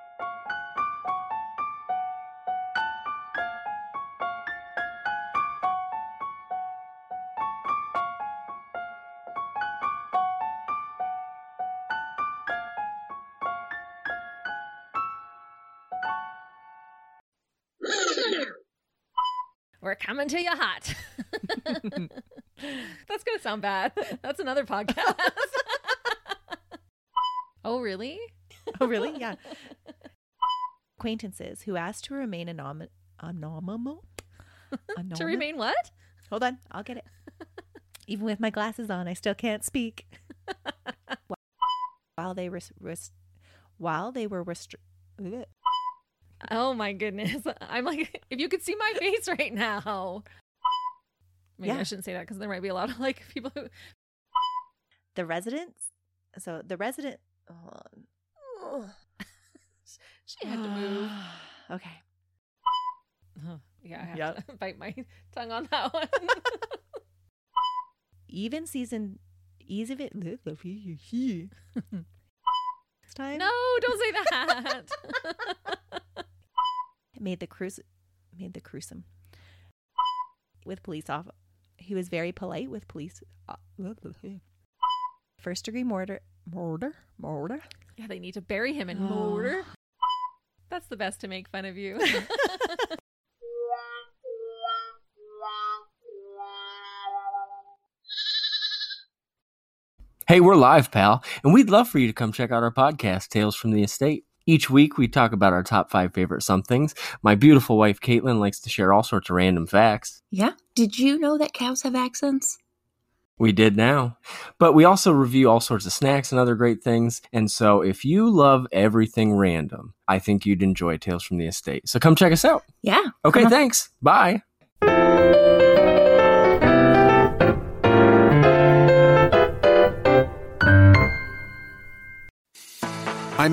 We're coming to you hot. That's going to sound bad. That's another podcast. Oh, really? Oh, really? Yeah. Acquaintances who asked to remain anonymous. Anom- to remain what? Hold on. I'll get it. Even with my glasses on, I still can't speak. While they were... Rest- while they were... Rest- Oh my goodness. I'm like, if you could see my face right now. Maybe yeah. I shouldn't say that because there might be a lot of like people who. The residents. So the resident. Hold on. Oh. She had to move. Okay. Oh, yeah, I have yep. to bite my tongue on that one. Even season. Ease of it. Time. No, don't say that. Made the cruise, made the gruesome with police off. He was very polite with police. First degree murder, murder, murder. Yeah, they need to bury him in oh. murder. That's the best to make fun of you. Hey, we're live, pal, and we'd love for you to come check out our podcast, Tales from the Estate. Each week, we talk about our top five favorite somethings. My beautiful wife, Caitlin, likes to share all sorts of random facts. Yeah? Did you know that cows have accents? We did now. But we also review all sorts of snacks and other great things, and so if you love everything random, I think you'd enjoy Tales from the Estate. So come check us out. Yeah. Okay, thanks. Bye. I'm